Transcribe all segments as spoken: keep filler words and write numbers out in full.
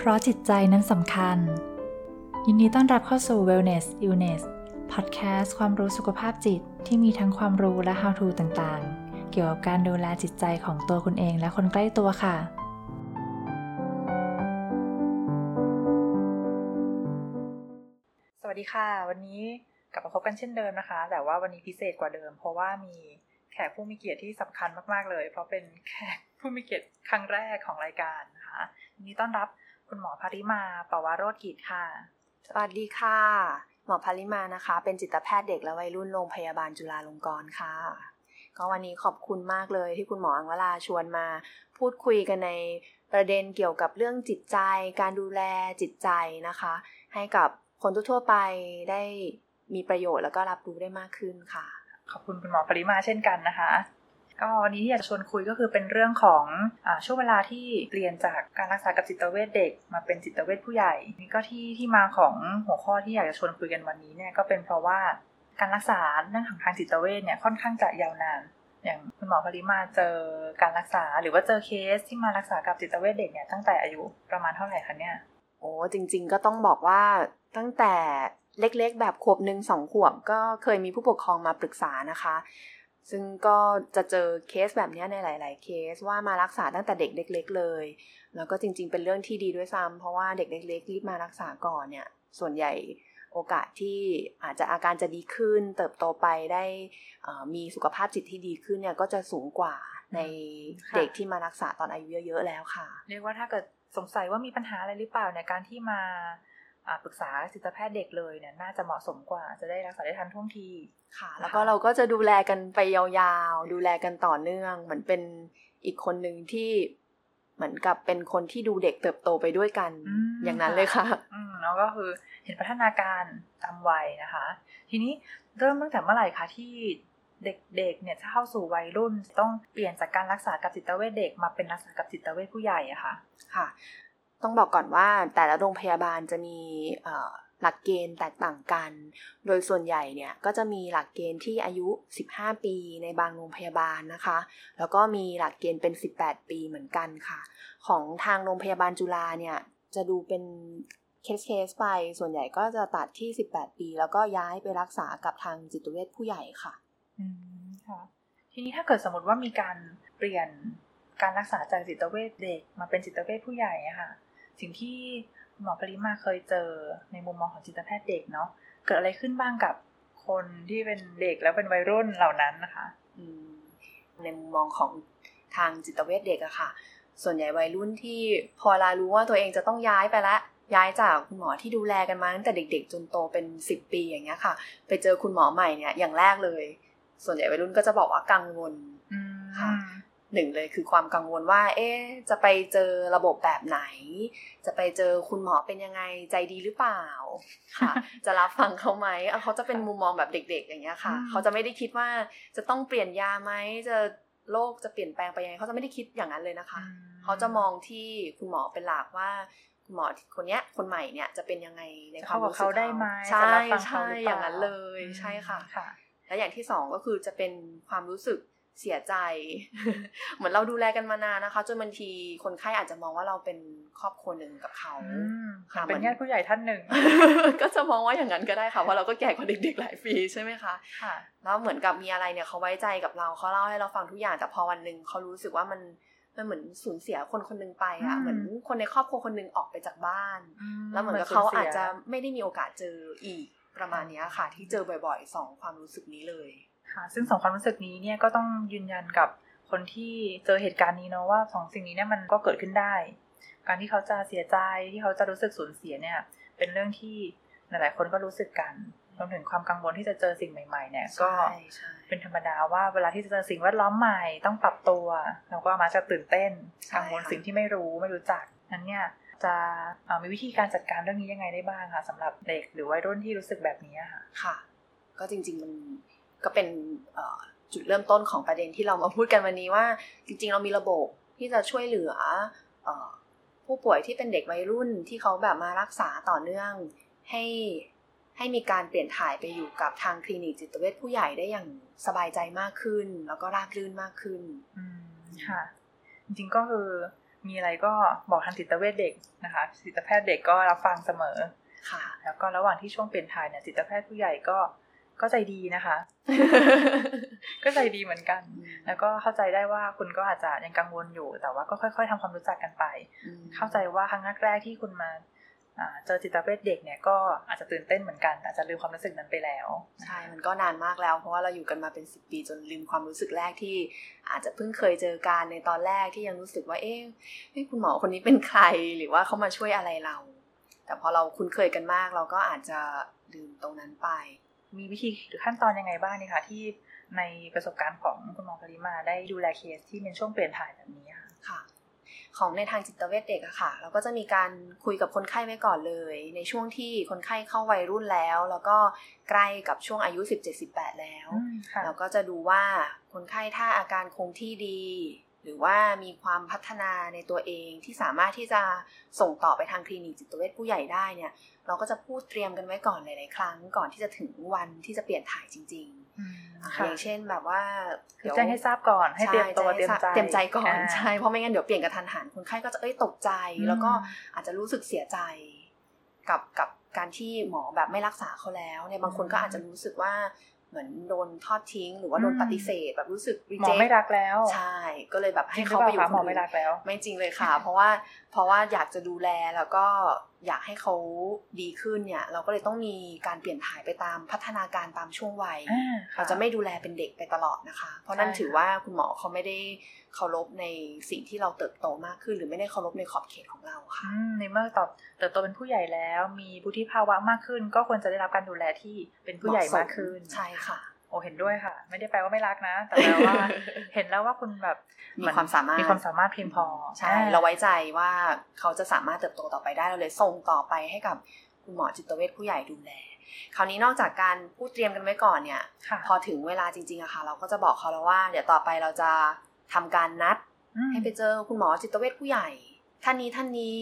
เพราะจิตใจนั้นสำคัญยินดีต้อนรับเข้าสู่ Wellness Unes Podcast ความรู้สุขภาพจิตที่มีทั้งความรู้และ How to ต่างๆเกี่ยวกับการดูแลจิตใจของตัวคุณเองและคนใกล้ตัวค่ะสวัสดีค่ะวันนี้กลับมาพบกันเช่นเดิมนะคะแต่ว่าวันนี้พิเศษกว่าเดิมเพราะว่ามีแขกผู้มีเกียรติที่สำคัญมากๆเลยเพราะเป็นแขกผู้มีเกียรติครั้งแรกของรายการนะคะยินดีต้อนรับคุณหมอภริมา ปวโรจน์กิจค่ะสวัสดีค่ะหมอภริมานะคะเป็นจิตแพทย์เด็กและวัยรุ่นโรงพยาบาลจุฬาลงกรณ์ค่ะก็วันนี้ขอบคุณมากเลยที่คุณหมออังวราชวนมาพูดคุยกันในประเด็นเกี่ยวกับเรื่องจิตใจการดูแลจิตใจนะคะให้กับคนทั่วๆไปได้มีประโยชน์แล้วก็รับรู้ได้มากขึ้นค่ะขอบคุณคุณหมอภริมาเช่นกันนะคะก็วันนี้ที่อยากจะชวนคุยก็คือเป็นเรื่องของอ่าช่วงเวลาที่เปลี่ยนจากการรักษากับจิตเวชเด็กมาเป็นจิตเวชผู้ใหญ่นี่ก็ที่ที่มาของหัวข้อที่อยากจะชวนคุยกันวันนี้เนี่ยก็เป็นเพราะว่าการรักษาเรื่องของทางจิตเวชเนี่ยค่อนข้างจะยาวนานอย่างคุณหมอภริมาเจอการรักษาหรือว่าเจอเคสที่มารักษากับจิตเวชเด็กเนี่ยตั้งแต่อายุประมาณเท่าไหร่คะเนี่ยโอ้จริงๆก็ต้องบอกว่าตั้งแต่เล็กๆแบบขวบหนึ่งสองขวบก็เคยมีผู้ปกครองมาปรึกษานะคะซึ่งก็จะเจอเคสแบบนี้ในหลายๆเคสว่ามารักษาตั้งแต่เด็กเล็กๆเลยแล้วก็จริงๆเป็นเรื่องที่ดีด้วยซ้ำเพราะว่าเด็กเล็กๆรีบมารักษาก่อนเนี่ยส่วนใหญ่โอกาสที่อาจจะอาการจะดีขึ้นเติบโตไปได้มีสุขภาพจิตที่ดีขึ้นเนี่ยก็จะสูงกว่าในเด็กที่มารักษาตอนอายุเยอะๆแล้วค่ะเรียกว่าถ้าเกิดสงสัยว่ามีปัญหาอะไรหรือเปล่าในการที่มาปรึกษาจิตแพทย์เด็กเลยเนี่ยน่าจะเหมาะสมกว่าจะได้รักษาได้ทันท่วงทีค่ะแล้วก็เราก็จะดูแลกันไปยาวๆดูแลกันต่อเนื่องเหมือนเป็นอีกคนนึงที่เหมือนกับเป็นคนที่ดูเด็กเติบโตไปด้วยกัน อ, อย่างนั้นเลยค่ะอืมแล้วก็คือเห็นพัฒนาการตามวัยนะคะทีนี้เริ่มตั้งแต่เมื่อไหร่คะที่เด็กๆเนี่ยจะเข้าสู่วัยรุ่นต้องเปลี่ยนจากการรักษากับจิตเวชเด็กมาเป็นรักษากับจิตเวชผู้ใหญ่อะค่ะค่ะต้องบอกก่อนว่าแต่ละโรงพยาบาลจะมีหลักเกณฑ์แตกต่างกันโดยส่วนใหญ่เนี่ยก็จะมีหลักเกณฑ์ที่อายุสิบห้าปีในบางโรงพยาบาลนะคะแล้วก็มีหลักเกณฑ์เป็นสิบแปดปีเหมือนกันค่ะของทางโรงพยาบาลจุฬาเนี่ยจะดูเป็นเคสเคสไปส่วนใหญ่ก็จะตัดที่สิบแปดปีแล้วก็ย้ายไปรักษากับทางจิตเวชผู้ใหญ่ค่ะอืมค่ะทีนี้ถ้าเกิดสมมติว่ามีการเปลี่ยนการรักษาจากจิตเวชเด็กมาเป็นจิตเวชผู้ใหญ่อะค่ะสิ่งที่หมอภริมาเคยเจอในมุมมองของจิตแพทย์เด็กเนาะเกิดอะไรขึ้นบ้างกับคนที่เป็นเด็กแล้วเป็นวัยรุ่นเหล่านั้นนะคะในมุมมองของทางจิตเวชเด็กอะค่ะส่วนใหญ่วัยรุ่นที่พอลารู้ว่าตัวเองจะต้องย้ายไปละย้ายจากคุณหมอที่ดูแลกันมาตั้งแต่เด็กๆจนโตเป็นสิบปีอย่างเงี้ยค่ะไปเจอคุณหมอใหม่เนี่ยอย่างแรกเลยส่วนใหญ่วัยรุ่นก็จะบอกว่ากังวลค่ะหนึ่งเลยคือความกังวลว่าเอ๊ะจะไปเจอระบบแบบไหนจะไปเจอคุณหมอเป็นยังไงใจดีหรือเปล่าค่ะจะรับฟังเขาไหมเขาจะเป็นมุมมองแบบเด็กๆอย่างเงี้ยค่ะเขาจะไม่ได้คิดว่าจะต้องเปลี่ยนยาไหมจะโรคจะเปลี่ยนแปลงไปยังไงเขาจะไม่ได้คิดอย่างนั้นเลยนะคะเขาจะมองที่คุณหมอเป็นหลักว่าคุณหมอคนเนี้ยคนใหม่เนี่ยจะเป็นยังไงในความรู้สึกเขาได้ไหมใช่ใช่อย่างนั้นเลยใช่ค่ะและอย่างที่สองก็คือจะเป็นความรู้สึกเสียใจเหมือนเราดูแลกันมานานนะคะจนบางทีคนไข้อาจจะมองว่าเราเป็นครอบครัวหนึ่งกับเขาเป็นญาติผู้ใหญ่ท่านหนึ่ง ก็จะมองว่าอย่างนั้นก็ได้ค่ะเพราะเราก็แก่กว่าเด็กๆหลายปีใช่ไหมคะแล้วเหมือนกับมีอะไรเนี่ยเขาไว้ใจกับเราเขาเล่าให้เราฟังทุกอย่างแต่พอวันนึงเขารู้สึกว่ามันมันเหมือนสูญเสียคนคนนึงไปอ่ะเหมือนคนในครอบครัวคนนึงออกไปจากบ้านแล้วเหมือนกับเขาอาจจะไม่ได้มีโอกาสเจออีกประมาณนี้ค่ะที่เจอบ่อยๆสองความรู้สึกนี้เลยค่ะซึ่งสองความรู้สึกนี้เนี่ยก็ต้องยืนยันกับคนที่เจอเหตุการณ์นี้เนาะว่าสองสิ่งนี้เนี่ยมันก็เกิดขึ้นได้การที่เขาจะเสียใจที่เขาจะรู้สึกสูญเสียเนี่ยเป็นเรื่องที่หลายๆคนก็รู้สึกกันรวมถึงความกังวลที่จะเจอสิ่งใหม่ๆเนี่ยก็เป็นธรรมดาว่าเวลาที่จะเจอสิ่งแวดล้อมใหม่ต้องปรับตัวแล้วก็มาจะตื่นเต้นกังวลสิ่งที่ไม่รู้ไม่รู้จักนั้นเนี่ยจะมีวิธีการจัดการเรื่องนี้ยังไงได้บ้างค่ะสำหรับเด็กหรือวัยรุ่นที่รู้สึกแบบนี้ค่ะค่ะก็จริงๆมันก็เป็นจุดเริ่มต้นของประเด็นที่เรามาพูดกันวันนี้ว่าจริงๆเรามีระบบที่จะช่วยเหลือผู้ป่วยที่เป็นเด็กวัยรุ่นที่เขาแบบมารักษาต่อเนื่องให้ให้มีการเปลี่ยนถ่ายไปอยู่กับทางคลินิกจิตเวชผู้ใหญ่ได้อย่างสบายใจมากขึ้นแล้วก็ราบรื่นมากขึ้นค่ะจริงๆก็คือ มีอะไรก็บอกทางจิตเวชเด็กนะคะจิตแพทย์เด็กก็รับฟังเสมอค่ะแล้วก็ระหว่างที่ช่วงเปลี่ยนถ่ายเนี่ยจิตแพทย์ผู้ใหญ่ก็ก็ใจดีนะคะ ก็ใจดีเหมือนกันแล้วก็เข้าใจได้ว่าคุณก็อาจจะยังกังวลอยู่แต่ว่าก็ค่อยๆทำความรู้จักกันไปเข้าใจว่าครั้งแรกๆที่คุณมาเจอจิตเวชเด็กเนี่ยก็อาจจะตื่นเต้นเหมือนกันอาจจะลืมความรู้สึกนั้นไปแล้วใช่มันก็นานมากแล้วเพราะว่าเราอยู่กันมาเป็นสิบปีจนลืมความรู้สึกแรกที่อาจจะเพิ่งเคยเจอกันในตอนแรกที่ยังรู้สึกว่าเอ๊ะคุณหมอคนนี้เป็นใครหรือว่าเขามาช่วยอะไรเราแต่พอเราคุ้นเคยกันมากเราก็อาจจะลืมตรงนั้นไปมีวิธีหรือขั้นตอนยังไงบ้างนี่คะที่ในประสบการณ์ของคุณหมอปริมาได้ดูแลเคสที่เป็นช่วงเปลี่ยนถ่ายแบบนี้ค่ะของในทางจิตเวชเด็กอะค่ะเราก็จะมีการคุยกับคนไข้ไว้ก่อนเลยในช่วงที่คนไข้เข้าวัยรุ่นแล้วแล้วก็ใกล้กับช่วงอายุ สิบเจ็ด สิบแปด แล้วเราก็จะดูว่าคนไข้ถ้าอาการคงที่ดีหรือว่ามีความพัฒนาในตัวเองที่สามารถที่จะส่งต่อไปทางคลินิกจิตเวชผู้ใหญ่ได้เนี่ยเราก็จะพูดเตรียมกันไว้ก่อนหลายๆครั้งก่อนที่จะถึงวันที่จะเปลี่ยนถ่ายจริงๆอย่างเช่นแบบว่าคือแจ้งให้ทราบก่อนให้เตรียมตัวเตรียมใจเตรียมใจก่อนใช่เพราะไม่งั้นเดี๋ยวเปลี่ยนกระทันหันคนไข้ก็จะเอ้ยตกใจแล้วก็อาจจะรู้สึกเสียใจกับกับการที่หมอแบบไม่รักษาเขาแล้วในบางคนก็อาจจะรู้สึกว่าเหมือนโดนทอดทิ้งหรือว่าโดนปฏิเสธแบบรู้สึกรีเจคหมอไม่รักแล้วใช่ก็เลยแบบให้เขาไปอยู่กับหมอไม่รักแล้วไม่จริงเลยค่ะ เพราะว่าเพราะว่าอยากจะดูแลแล้วก็อยากให้เขาดีขึ้นเนี่ยเราก็เลยต้องมีการเปลี่ยนถ่ายไปตามพัฒนาการตามช่วงวัยเราจะไม่ดูแลเป็นเด็กไปตลอดนะคะเพราะนั่นถือว่าคุณหมอเขาไม่ได้เคารพในสิ่งที่เราเติบโตมากขึ้นหรือไม่ได้เคารพในขอบเขตของเราค่ะในเมื่อเติบโตเป็นผู้ใหญ่แล้วมีวุฒิภาวะมากขึ้นก็ควรจะได้รับการดูแลที่เป็นผู้ใหญ่มากขึ้นใช่ค่ะโอ้เห็นด้วยค่ะไม่ได้แปลว่าไม่รักนะแต่แปลว่า เห็นแล้วว่าคุณแบบมีความสามารถมีความสามารถเพียงพอใช่เราไว้ใจว่าเขาจะสามารถเติบโตต่อไปได้เราเลยส่งต่อไปให้กับคุณหมอจิตเวชผู้ใหญ่ดูแลคราวนี้นอกจากการพูดเตรียมกันไว้ก่อนเนี่ยพอถึงเวลาจริงๆอะค่ะเราก็จะบอกเขาแล้วว่าเดี๋ยวต่อไปเราจะทำการนัดให้ไปเจอคุณหมอจิตเวชผู้ใหญ่ท่านนี้ท่านนี้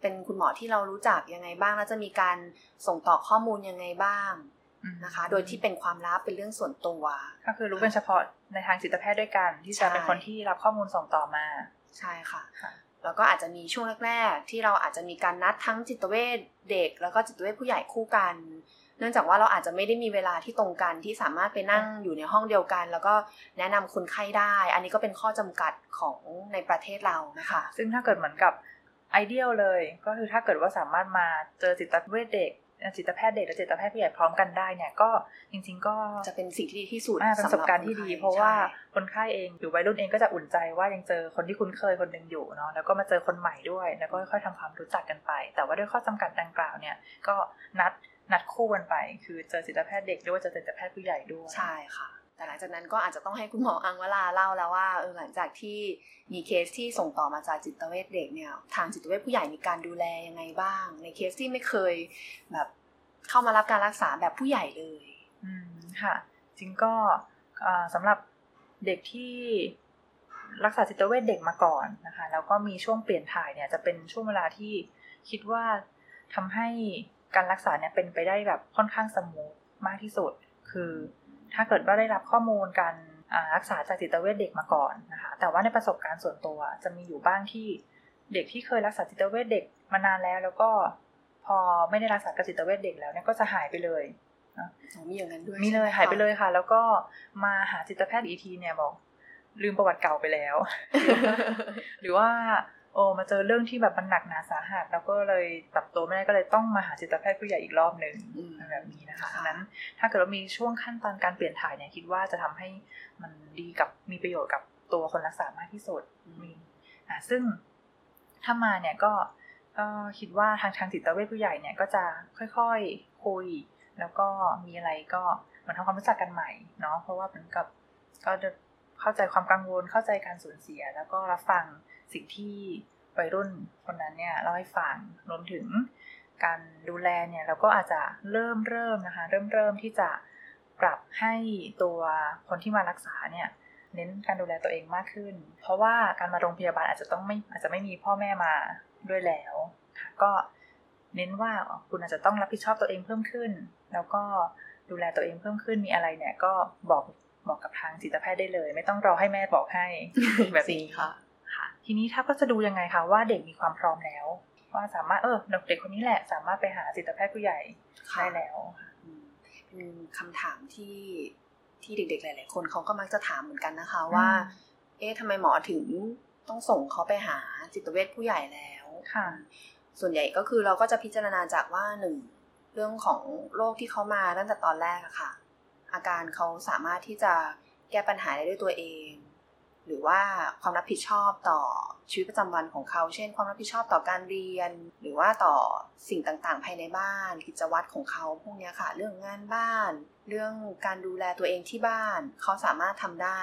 เป็นคุณหมอที่เรารู้จักยังไงบ้างแล้วจะมีการส่งต่อข้อมูลยังไงบ้างนะคะโดยที่เป็นความลับเป็นเรื่องส่วนตัวก็คือรู้เป็นเฉพาะในทางจิตแพทย์ด้วยกันที่จะเป็นคนที่รับข้อมูลส่งต่อมาใช่ค่ะแล้วก็อาจจะมีช่วงแรกๆที่เราอาจจะมีการนัดทั้งจิตเวชเด็กแล้วก็จิตเวชผู้ใหญ่คู่กันเนื่องจากว่าเราอาจจะไม่ได้มีเวลาที่ตรงกันที่สามารถไปนั่งอยู่ในห้องเดียวกันแล้วก็แนะนำคนไข้ได้อันนี้ก็เป็นข้อจำกัดของในประเทศเรานะคะซึ่งถ้าเกิดเหมือนกับไอเดียลเลยก็คือถ้าเกิดว่าสามารถมาเจอจิตเวชเด็กจิตแพทย์เด็กและจิตแพทย์ผู้ใหญ่พร้อมกันได้เนี่ยก็จริงๆก็จะเป็นสิ่งที่ดีที่สุดประสบการณ์ที่ดีเพราะว่าคนไข้เองหรือวัยรุ่นเองก็จะอุ่นใจว่ายังเจอคนที่คุ้นเคยคนนึงอยู่เนาะแล้วก็มาเจอคนใหม่ด้วยแล้วก็ค่อยๆทำความรู้จักกันไปแต่ว่าด้วยข้อจำกัดดังกล่าวเนี่ยก็นัดนัดคู่กันไปคือเจอจิตแพทย์เด็กด้วยเจอจิตแพทย์ผู้ใหญ่ด้วยใช่ค่ะแต่หลังจากนั้นก็อาจจะต้องให้คุณหมออังวราเล่าแล้วว่าเออหลังจากที่มีเคสที่ส่งต่อมาจากจิตเวชเด็กเนี่ยทางจิตเวชผู้ใหญ่มีการดูแลยังไงบ้างในเคสที่ไม่เคยแบบเข้ามารับการรักษาแบบผู้ใหญ่เลยอืมค่ะจริงก็สำหรับเด็กที่รักษาจิตเวชเด็กมาก่อนนะคะแล้วก็มีช่วงเปลี่ยนถ่ายเนี่ยจะเป็นช่วงเวลาที่คิดว่าทำให้การรักษาเนี่ยเป็นไปได้แบบค่อนข้างสมูทมากที่สุดคือถ้าเกิดว่าได้รับข้อมูลการรักษาจากจิตเวชเด็กมาก่อนนะคะแต่ว่าในประสบการณ์ส่วนตัวจะมีอยู่บ้างที่เด็กที่เคยรักษาจิตเวชเด็กมานานแล้วแล้วก็พอไม่ได้รักษากับจิตเวชเด็กแล้วเนี่ยก็จะหายไปเลยนะมีอย่างนั้นด้วยมีเลยหายไปเลยค่ะแล้วก็มาหาจิตแพทย์อีกทีเนี่ยบอกลืมประวัติเก่าไปแล้ว หรือว่าโอ้มาเจอเรื่องที่แบบมันหนักหนาสาหัสแล้วก็เลยปรับตัวไม่ได้ก็เลยต้องมาหาจิตแพทย์ผู้ใหญ่อีกรอบหนึ่งแบบนี้นะคะดังนั้นถ้าเกิดว่ามีช่วงขั้นตอนการเปลี่ยนถ่ายเนี่ยคิดว่าจะทำให้มันดีกับมีประโยชน์กับตัวคนรักษามากที่สุดมีอ่าซึ่งถ้ามาเนี่ยก็ก็คิดว่าทางทางจิตเวชผู้ใหญ่เนี่ยก็จะค่อยๆ ค, คุยแล้วก็มีอะไรก็เหมือนทำความรู้จักกันใหม่เนาะเพราะว่าเหมือนกับก็เข้าใจความกังวลเข้าใจการสูญเสียแล้วก็รับฟังสิ่งที่วัยรุ่นคนนั้นเนี่ยเล่าให้ฟังรวมถึงการดูแลเนี่ยเราก็อาจจะเริ่มเริ่มนะคะเริ่มเริ่มที่จะปรับให้ตัวคนที่มารักษาเนี่ยเน้นการดูแลตัวเองมากขึ้นเพราะว่าการมาโรงพยาบาลอาจจะต้องไม่อาจจะไม่มีพ่อแม่มาด้วยแล้วก็เน้นว่าคุณอาจจะต้องรับผิดชอบตัวเองเพิ่มขึ้นแล้วก็ดูแลตัวเองเพิ่มขึ้นมีอะไรเนี่ยก็บอกบอกกับทางจิตแพทย์ได้เลยไม่ต้องรอให้แม่บอกให้แบบนี้ค่ะโอเค ทีนี้ถ้าก็จะดูยังไงคะว่าเด็กมีความพร้อมแล้วว่าสามารถเออเด็กคนนี้แหละสามารถไปหาจิตแพทย์ผู้ใหญ่ได้แล้วเป็นคำถามที่ที่เด็กๆหลายๆคนเขาก็มักจะถามเหมือนกันนะคะว่าเอ๊ะทำไมหมอถึงต้องส่งเขาไปหาจิตเวชผู้ใหญ่แล้วส่วนใหญ่ก็คือเราก็จะพิจารณาจากว่าหนึ่งเรื่องของโรคที่เขามาตั้งแต่ตอนแรกอะค่ะอาการเขาสามารถที่จะแก้ปัญหาได้ด้วยตัวเองหรือว่าความรับผิดชอบต่อชีวิตประจำวันของเขาเช่นความรับผิดชอบต่อการเรียนหรือว่าต่อสิ่งต่างๆภายในบ้านกิจวัตรของเขาพวกนี้ค่ะเรื่องงานบ้านเรื่องการดูแลตัวเองที่บ้านเขาสามารถทำได้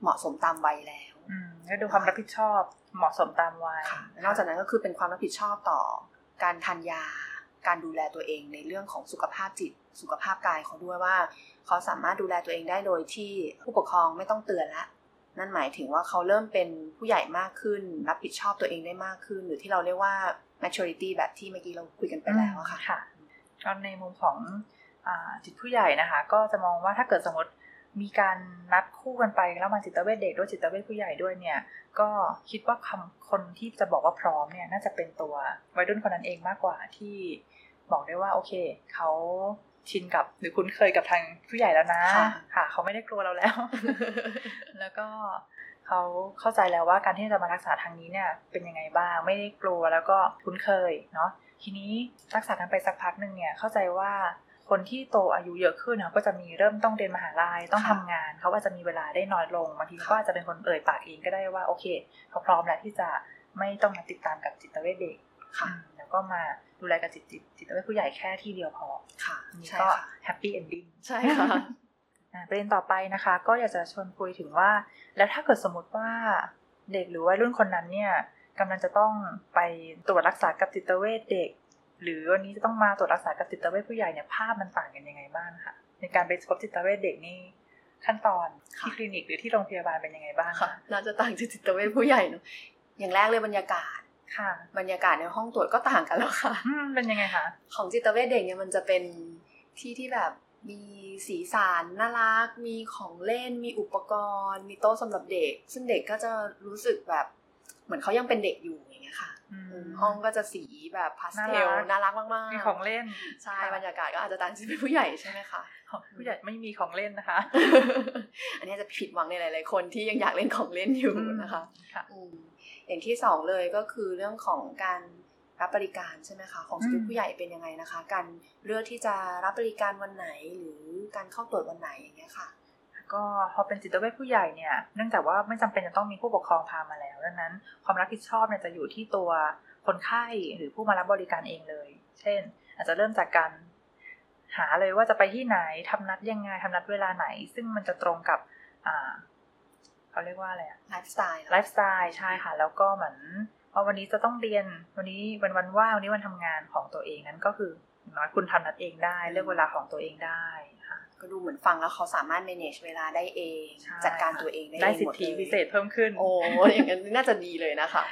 เหมาะสมตามวัยแล้วก็ดูความรับผิดชอบเหมาะสมตามวัยนอกจากนั้นก็คือเป็นความรับผิดชอบต่อการทานยาการดูแลตัวเองในเรื่องของสุขภาพจิตสุขภาพกายเขาด้วยว่าเขาสามารถดูแลตัวเองได้โดยที่ผู้ปกครองไม่ต้องเตือนละนั่นหมายถึงว่าเขาเริ่มเป็นผู้ใหญ่มากขึ้นรับผิดชอบตัวเองได้มากขึ้นหรือที่เราเรียกว่า maturity แบบที่เมื่อกี้เราคุยกันไปแล้วค่ะตอนในมุมของจิตผู้ใหญ่นะคะก็จะมองว่าถ้าเกิดสมมติมีการนัดคู่กันไปแล้วมาจิตเวชเด็กด้วยจิตเวชผู้ใหญ่ด้วยเนี่ยก็คิดว่าคำคนที่จะบอกว่าพร้อมเนี่ยน่าจะเป็นตัววัยรุ่นคนนั้นเองมากกว่าที่บอกได้ว่าโอเคเขาชินกับหรือคุ้นเคยกับทางผู้ใหญ่แล้วนะค่ะเขาไม่ได้กลัวเราแล้ว แล้วก็เขาเข้าใจแล้วว่าการที่จะมารักษาทางนี้เนี่ยเป็นยังไงบ้างไม่ได้กลัวแล้วก็คุ้นเคยเนาะทีนี้รักษากันไปสักพักนึงเนี่ยเข้าใจว่าคนที่โตอายุเยอะขึ้นเขาก็จะมีเริ่มต้องเรียนมหาลัยต้องทำงานเขาอาจจะมีเวลาได้น้อยลงบางทีก็อาจจะเป็นคนเอ่ยปากเองก็ได้ว่าโอเคเขาพร้อมแล้วที่จะไม่ต้องมาติดตามกับจิตเวชเด็กแล้วก็มาดูแลกับจิตจิตจิตเวชผู้ใหญ่แค่ที่เดียวพอนี่ก็แฮปปี้เอนดิ้งใช่ค่ะประเด็นต่อไปนะคะก็อยากจะชวนคุยถึงว่าแล้วถ้าเกิดสมมติว่าเด็กหรือว่ารุ่นคนนั้นเนี่ยกำลังจะต้องไปตรวจรักษากับจิตเวชเด็กหรือวันนี้จะต้องมาตรวจรักษากับจิตเวชผู้ใหญ่เนี่ยภาพมันต่างกันยังไงบ้างคะในการไปพบจิตเวชเด็กนี่ขั้นตอนที่คลินิกหรือที่โรงพยาบาลเป็นยังไงบ้างคะน่าจะต่างจากจิตเวชผู้ใหญ่เนาะอย่างแรกเลยบรรยากาศค่ะบรรยากาศในห้องตรวจก็ต่างกันแล้วค่ะเป็นยังไงคะของจิตเวชเด็กเนี่ยมันจะเป็นที่ที่แบบมีสีสันน่ารักมีของเล่นมีอุปกรณ์มีโต๊ะสำหรับเด็กซึ่งเด็กก็จะรู้สึกแบบเหมือนเขายังเป็นเด็กอยู่อย่างเงี้ยค่ะห้องก็จะสีแบบพาสเทลน่ารักมากๆมีของเล่นใช่บรรยากาศก็อาจจะต่างจากผู้ใหญ่ใช่ไหมคะผู้ใหญ่ไม่มีของเล่นนะคะ อันนี้จะผิดหวังในหลายๆคนที่ยังอยากเล่นของเล่นอยู่นะคะอย่างที่สองเลยก็คือเรื่องของการรับบริการใช่ไหมคะของผู้ใหญ่เป็นยังไงนะคะการเลือกที่จะรับบริการวันไหนหรือการเข้าตรวจวันไหนอย่างเงี้ยค่ะก็พอเป็นจิตเวชผู้ใหญ่เนี่ยเนื่องจากว่าไม่จำเป็นจะต้องมีผู้ปกครองพามาแล้วดังนั้นความรับผิดชอบเนี่ยจะอยู่ที่ตัวคนไข้หรือผู้มารับบริการเองเลยเช่นอาจจะเริ่มจากการหาเลยว่าจะไปที่ไหนทำนัดยังไงทำนัดเวลาไหนซึ่งมันจะตรงกับเขาเรียกว่าอะไรอะไลฟ์สไตล์ไลฟ์สไตล์ใช่ค่ะแล้วก็เหมือนว่าวันนี้จะต้องเรียนวันนี้วันวันว่างวันนี้วันทำงานของตัวเองนั้นก็คือน้อยคุณทำนัดเองได้เลือกเวลาของตัวเองได้ก็ดูเหมือนฟังแล้วเขาสามารถ manage เวลาได้เองจัดการตัวเองได้เองหมดเลยได้สิทธิพิเศษเพิ่มขึ้นโอ้อย่างนั้นน่าจะดีเลยนะคะ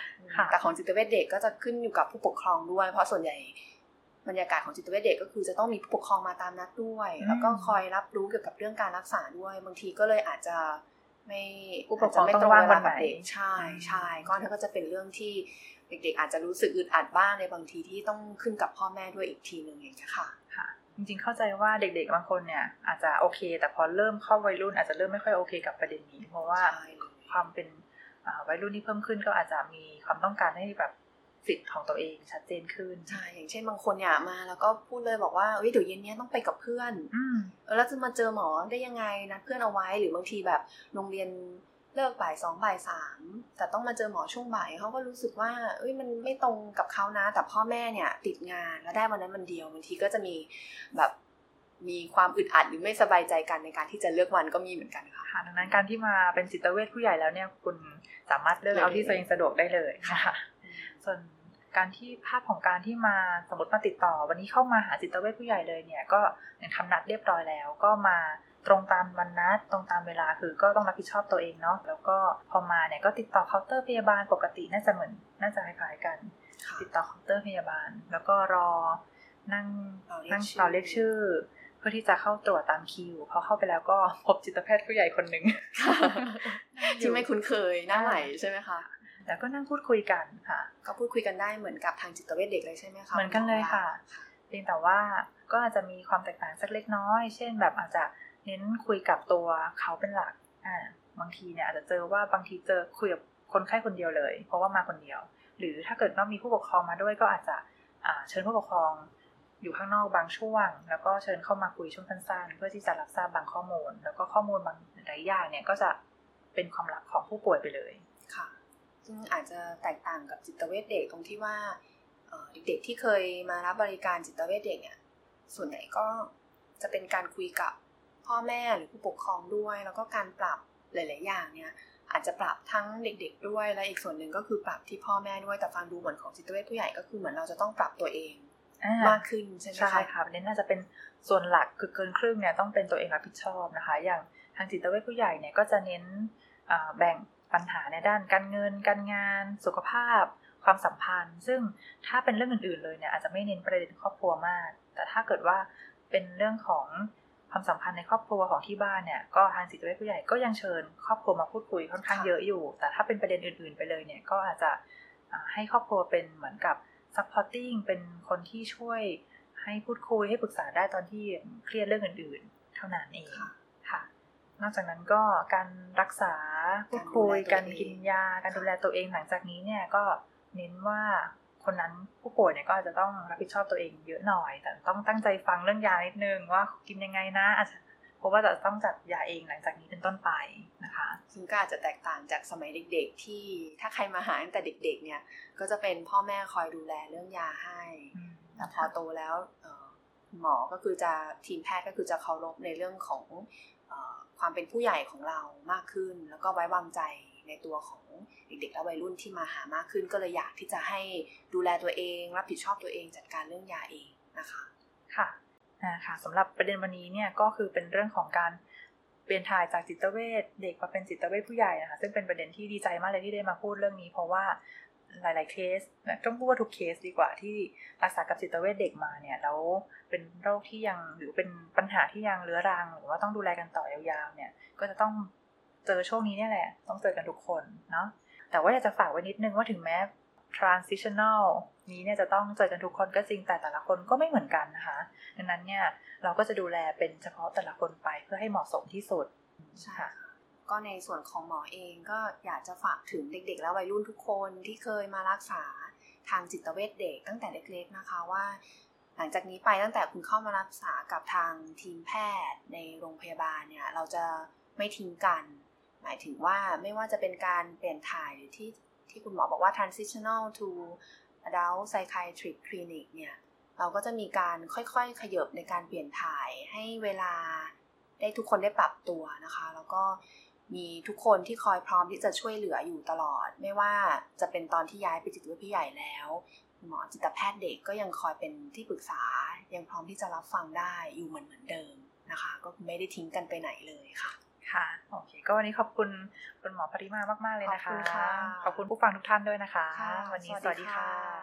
แต่ของจิตเวชเด็กก็จะขึ้นอยู่กับผู้ปกครองด้วยเพราะส่วนใหญ่บรรยากาศของจิตเวชเด็กก็คือจะต้องมีผู้ปกครองมาตามนัดด้วยแล้วก็คอยรับรู้เกี่ยวกับเรื่องการรักษาด้วยบางทีก็เลยอาจจะไม่ผู้ปกครองไม่ตรงเวลากับเด็กใช่ใช่ก็นั่นก็จะเป็นเรื่องที่เด็กๆอาจจะรู้สึกอึดอัดบ้างในบางทีที่ต้องขึ้นกับพ่อแม่ด้วยอีกทีนึงอย่างนี้ค่ะจริงๆเข้าใจว่าเด็กๆบางคนเนี่ยอาจจะโอเคแต่พอเริ่มเข้าวัยรุ่นอาจจะเริ่มไม่ค่อยโอเคกับประเด็นนี้เพราะว่าความเป็นวัยรุ่นที่เพิ่มขึ้นก็อาจจะมีความต้องการให้แบบสิทธิ์ของตัวเองชัดเจนขึ้นใช่อย่างเช่นบางคนเนี่ยมาแล้วก็พูดเลยบอกว่าเอ้ยเดี๋ยวเย็นนี้ต้องไปกับเพื่อนแล้วจะมาเจอหมอได้ยังไงนัดเพื่อนเอาไว้หรือบางทีแบบโรงเรียนเลิกบ่ายสองบ่ายสามแต่ต้องมาเจอหมอช่วงบ่ายเขาก็รู้สึกว่าเอ้ยมันไม่ตรงกับเขานะแต่พ่อแม่เนี่ยติดงานแล้วได้วันนั้นวันเดียวบางทีก็จะมีแบบมีความอึดอัดหรือไม่สบายใจกันในการที่จะเลือกวันก็มีเหมือนกันค่ะดังนั้นการที่มาเป็นจิตเวชผู้ใหญ่แล้วเนี่ยคุณสามารถเลือกเอาที่ตัวเองสะดวกได้เลยค่ะส่วนการที่ภาพของการที่มาสมมติมาติดต่อวันนี้เข้ามาหาจิตเวชผู้ใหญ่เลยเนี่ยก็ทำนัดเรียบร้อยแล้วก็มาตรงตามวันนัดตรงตามเวลาคือก็ต้องรับผิดชอบตัวเองเนาะแล้วก็พอมาเนี่ยก็ติดต่อเคาน์เตอร์พยาบาลปกติน่าจะเหมือนน่าจะคล้ายๆกันติดต่อเคาน์เตอร์พยาบาลแล้วก็รอนั่งนั่งรอเรียกชื่อเพื่อที่จะเข้าตรวจตามคิวพอเข้าไปแล้วก็พบจิตแพทย์ผู้ใหญ่คนนึงที่ไม่คุ้นเคยหน้าใหม่ใช่ไหมคะ แล้วก็นั่งพูดคุยกันค่ะก็พูดคุยกันได้เหมือนกับทางจิตเวชเด็กเลยใช่ไหมคะเหมือนกันเลยค่ะเพียงแต่ว่าก็อาจจะมีความแตกต่างสักเล็กน้อยเช่นแบบอาจจะเน้นคุยกับตัวเขาเป็นหลักอ่าบางทีเนี่ยอาจจะเจอว่าบางทีเจอคุยกับคนไข้คนเดียวเลยเพราะว่ามาคนเดียวหรือถ้าเกิดว่ามีผู้ปกครองมาด้วยก็อาจจะอ่าเชิญผู้ปกครองอยู่ข้างนอกบางช่วงแล้วก็เชิญเข้ามาคุยช่วงสั้นๆเพื่อที่จะรับทราบบางข้อมูลแล้วก็ข้อมูลบางหลายอย่างเนี่ยก็จะเป็นความลับของผู้ป่วยไปเลยค่ะซึ่งอาจจะแตกต่างกับจิตเวชเด็กตรงที่ว่าเด็กๆที่เคยมารับบริการจิตเวชเด็กเนี่ยส่วนใหญ่ก็จะเป็นการคุยกับพ่อแม่หรือผู้ปกครองด้วยแล้วก็การปรับหลายๆอย่างเนี่ยอาจจะปรับทั้งเด็กๆด้วยและอีกส่วนหนึ่งก็คือปรับที่พ่อแม่ด้วยแต่ฟังดูเหมือนของจิตเวชผู้ใหญ่ก็คือเหมือนเราจะต้องปรับตัวเองมากขึ้นใช่ไหมคะใช่ค่ะประเด็นน่าจะเป็นส่วนหลักคือเกินครึ่งเนี่ยต้องเป็นตัวเองรับผิดชอบนะคะอย่างทางจิตเวชผู้ใหญ่เนี่ยก็จะเน้นแบ่งปัญหาในด้านการเงินการงานสุขภาพความสัมพันธ์ซึ่งถ้าเป็นเรื่องอื่นๆเลยเนี่ยอาจจะไม่เน้นประเด็นครอบครัวมากแต่ถ้าเกิดว่าเป็นเรื่องของความสัมพันธ์ในครอบครัวของที่บ้านเนี่ยก็ทางจิตเวชผู้ใหญ่ก็ยังเชิญครอบครัวมาพูดคุยค่อนข้างเยอะอยู่แต่ถ้าเป็นประเด็นอื่นๆไปเลยเนี่ยก็อาจจะให้ครอบครัวเป็นเหมือนกับซัพพอร์ติ้งเป็นคนที่ช่วยให้พูดคุยให้ปรึกษาได้ตอนที่เครียดเรื่องอื่นๆเท่านั้นเองค่ะนอกจากนั้นก็การรักษาพูดคุยการกินยาการดูแลตัวเองหลังจากนี้เนี่ยก็เน้นว่าคนนั้นผู้ป่วยเนี่ยก็อาจจะต้องรับผิดชอบตัวเองเยอะหน่อยแต่ต้องตั้งใจฟังเรื่องยานิดนึงว่ากินยังไงนะอาจจะเพราะว่าจะต้องจัดยาเองหลังจากนี้เป็นต้นไปนะคะซึ่งก็อาจจะแตกต่างจากสมัยเด็กๆที่ถ้าใครมาหาตั้งแต่เด็กๆเนี่ยก็จะเป็นพ่อแม่คอยดูแลเรื่องยาให้แต่พอโตแล้วหมอก็คือจะทีมแพทย์ก็คือจะเคารพในเรื่องของความเป็นผู้ใหญ่ของเรามากขึ้นแล้วก็ไว้วางใจในตัวของเด็กๆและวัยรุ่นที่มาหามากขึ้นก็เลยอยากที่จะให้ดูแลตัวเองรับผิดชอบตัวเองจัดการเรื่องยาเองนะคะค่ะนะคะสำหรับประเด็นวันนี้เนี่ยก็คือเป็นเรื่องของการเปลี่ยนถ่ายจากจิตเวชเด็กมาเป็นจิตเวชผู้ใหญ่นะคะซึ่งเป็นประเด็นที่ดีใจมากเลยที่ได้มาพูดเรื่องนี้เพราะว่าหลายๆเคสต้องพูดว่าทุกเคสดีกว่าที่รักษากับจิตเวชเด็กมาเนี่ยแล้วเป็นโรคที่ยังหรือเป็นปัญหาที่ยังเรื้อรังหรือว่าต้องดูแลกันต่อยาวๆเนี่ยก็จะต้องเจอช่วงนี้เนี่ยแหละต้องเจอกันทุกคนเนาะแต่ว่าอยากจะฝากไว้นิดนึงว่าถึงแม้ transitional นี้เนี่ยจะต้องเจอกันทุกคนก็จริงแต่แต่ละคนก็ไม่เหมือนกันนะคะดังนั้นเนี่ยเราก็จะดูแลเป็นเฉพาะแต่ละคนไปเพื่อให้เหมาะสมที่สุดใช่ค่ะก็ในส่วนของหมอเองก็อยากจะฝากถึงเด็กๆและวัยรุ่นทุกคนที่เคยมารักษาทางจิตเวชเด็กตั้งแต่เล็กๆนะคะว่าหลังจากนี้ไปตั้งแต่คุณเข้ามารักษากับทางทีมแพทย์ในโรงพยาบาลเนี่ยเราจะไม่ทิ้งกันหมายถึงว่าไม่ว่าจะเป็นการเปลี่ยนถ่ายหรือที่ที่คุณหมอบอกว่า transitional to adult psychiatric clinic เนี่ยเราก็จะมีการค่อยๆขยับในการเปลี่ยนถ่ายให้เวลาได้ทุกคนได้ปรับตัวนะคะแล้วก็มีทุกคนที่คอยพร้อมที่จะช่วยเหลืออยู่ตลอดไม่ว่าจะเป็นตอนที่ย้ายไปจิตเวชผู้ใหญ่แล้วหมอจิตแพทย์เด็กก็ยังคอยเป็นที่ปรึกษายังพร้อมที่จะรับฟังได้อยู่เหมือนเหมือนเดิมนะคะก็ไม่ได้ทิ้งกันไปไหนเลยค่ะค่ะโอเคก็วันนี้ขอบคุณคุณหมอปริมามากๆเลยนะคะขอบคุณผู้ฟังทุกท่านด้วยนะคะวันนี้สวัสดีค่ะ